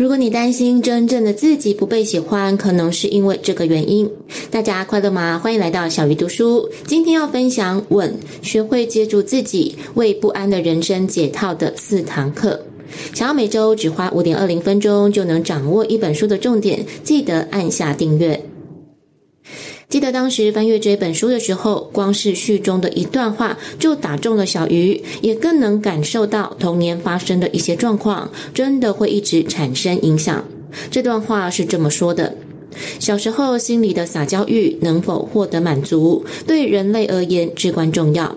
如果你担心真正的自己不被喜欢，可能是因为这个原因。大家快乐吗？欢迎来到小鱼读书。今天要分享稳，学会接住自己，为不安的人生解套的4堂课。想要每周只花 5.20 分钟就能掌握一本书的重点，记得按下订阅。记得当时翻阅这本书的时候，光是序中的一段话就打中了小鱼，也更能感受到童年发生的一些状况，真的会一直产生影响。这段话是这么说的：小时候心里的撒娇欲能否获得满足，对人类而言至关重要。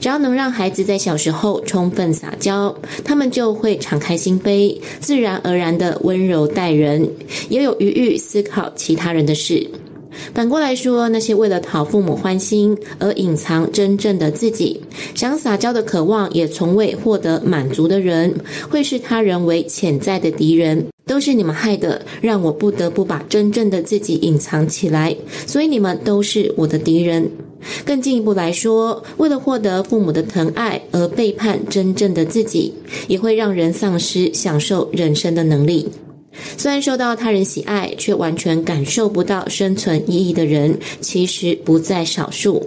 只要能让孩子在小时候充分撒娇，他们就会敞开心扉，自然而然的温柔待人，也有余裕思考其他人的事。反过来说，那些为了讨父母欢心而隐藏真正的自己，想撒娇的渴望也从未获得满足的人，会视他人为潜在的敌人。都是你们害的，让我不得不把真正的自己隐藏起来，所以你们都是我的敌人。更进一步来说，为了获得父母的疼爱而背叛真正的自己，也会让人丧失享受人生的能力。虽然受到他人喜爱，却完全感受不到生存意义的人，其实不在少数。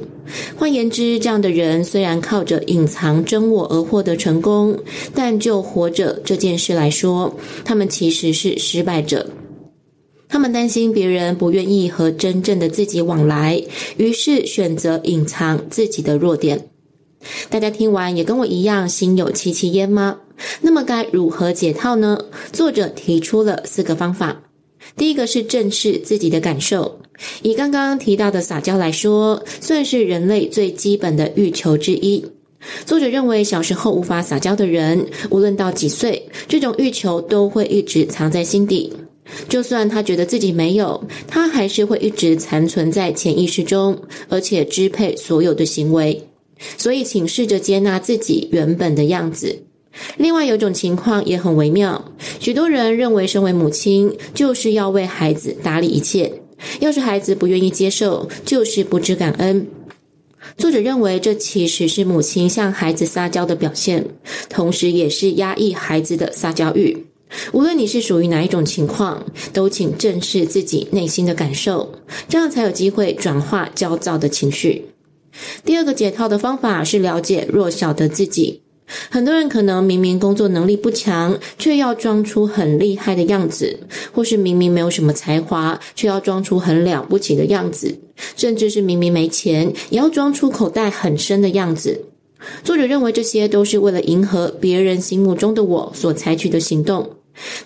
换言之，这样的人虽然靠着隐藏真我而获得成功，但就活着这件事来说，他们其实是失败者。他们担心别人不愿意和真正的自己往来，于是选择隐藏自己的弱点。大家听完也跟我一样心有戚戚焉吗？那么该如何解套呢？作者提出了4个方法。第一个是正视自己的感受。以刚刚提到的撒娇来说，算是人类最基本的欲求之一。作者认为，小时候无法撒娇的人，无论到几岁，这种欲求都会一直藏在心底。就算他觉得自己没有，他还是会一直残存在潜意识中，而且支配所有的行为。所以请试着接纳自己原本的样子。另外有种情况也很微妙，许多人认为身为母亲就是要为孩子打理一切，要是孩子不愿意接受，就是不知感恩。作者认为这其实是母亲向孩子撒娇的表现，同时也是压抑孩子的撒娇欲。无论你是属于哪一种情况，都请正视自己内心的感受，这样才有机会转化焦躁的情绪。第二个解套的方法是了解弱小的自己。很多人可能明明工作能力不强，却要装出很厉害的样子，或是明明没有什么才华，却要装出很了不起的样子，甚至是明明没钱，也要装出口袋很深的样子。作者认为这些都是为了迎合别人心目中的我所采取的行动。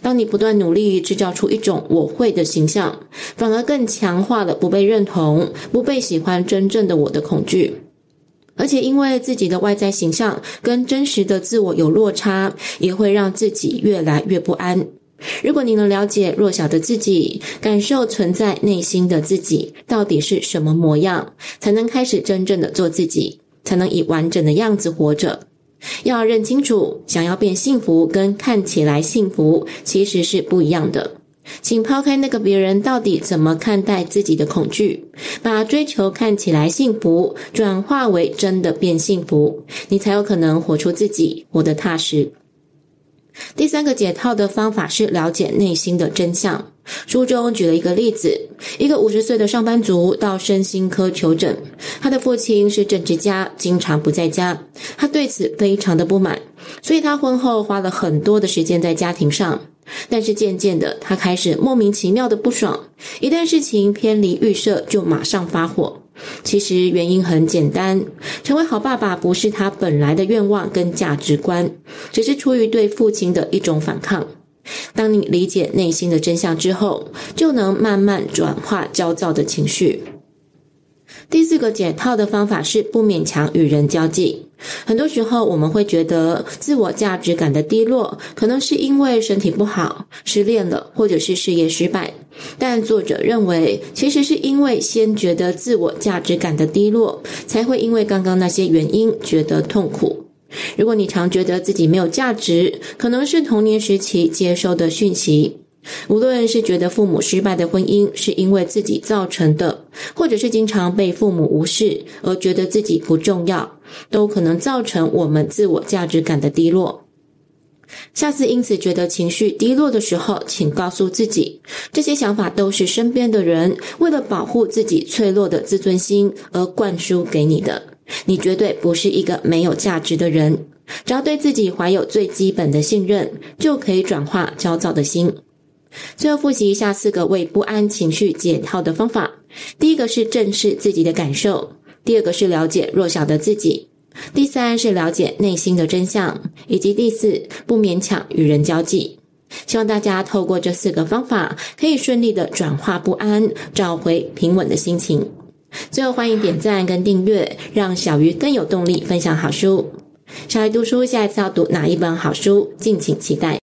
当你不断努力制造出一种我会的形象，反而更强化了不被认同、不被喜欢真正的我的恐惧。而且因为自己的外在形象跟真实的自我有落差，也会让自己越来越不安。如果你能了解弱小的自己，感受存在内心的自己到底是什么模样，才能开始真正的做自己，才能以完整的样子活着。要认清楚，想要变幸福跟看起来幸福其实是不一样的。请抛开那个别人到底怎么看待自己的恐惧，把追求看起来幸福转化为真的变幸福，你才有可能活出自己，活得踏实。第三个解套的方法是了解内心的真相。书中举了一个例子，一个50岁的上班族到身心科求诊，他的父亲是政治家，经常不在家，他对此非常的不满，所以他婚后花了很多的时间在家庭上。但是渐渐的，他开始莫名其妙的不爽，一旦事情偏离预设就马上发火。其实原因很简单，成为好爸爸不是他本来的愿望跟价值观，只是出于对父亲的一种反抗。当你理解内心的真相之后，就能慢慢转化焦躁的情绪。第4个解套的方法是不勉强与人交际。很多时候我们会觉得自我价值感的低落，可能是因为身体不好、失恋了，或者是事业失败。但作者认为，其实是因为先觉得自我价值感的低落，才会因为刚刚那些原因觉得痛苦。如果你常觉得自己没有价值，可能是童年时期接收的讯息。无论是觉得父母失败的婚姻是因为自己造成的，或者是经常被父母无视而觉得自己不重要，都可能造成我们自我价值感的低落。下次因此觉得情绪低落的时候，请告诉自己，这些想法都是身边的人为了保护自己脆弱的自尊心而灌输给你的。你绝对不是一个没有价值的人，只要对自己怀有最基本的信任，就可以转化焦躁的心。最后复习一下4个为不安情绪解套的方法。第一个是正视自己的感受，第二个是了解弱小的自己，第三是了解内心的真相，以及第四，不勉强与人交际。希望大家透过这4个方法，可以顺利的转化不安，找回平稳的心情。最后欢迎点赞跟订阅，让小鱼更有动力分享好书。小鱼读书下一次要读哪一本好书，敬请期待。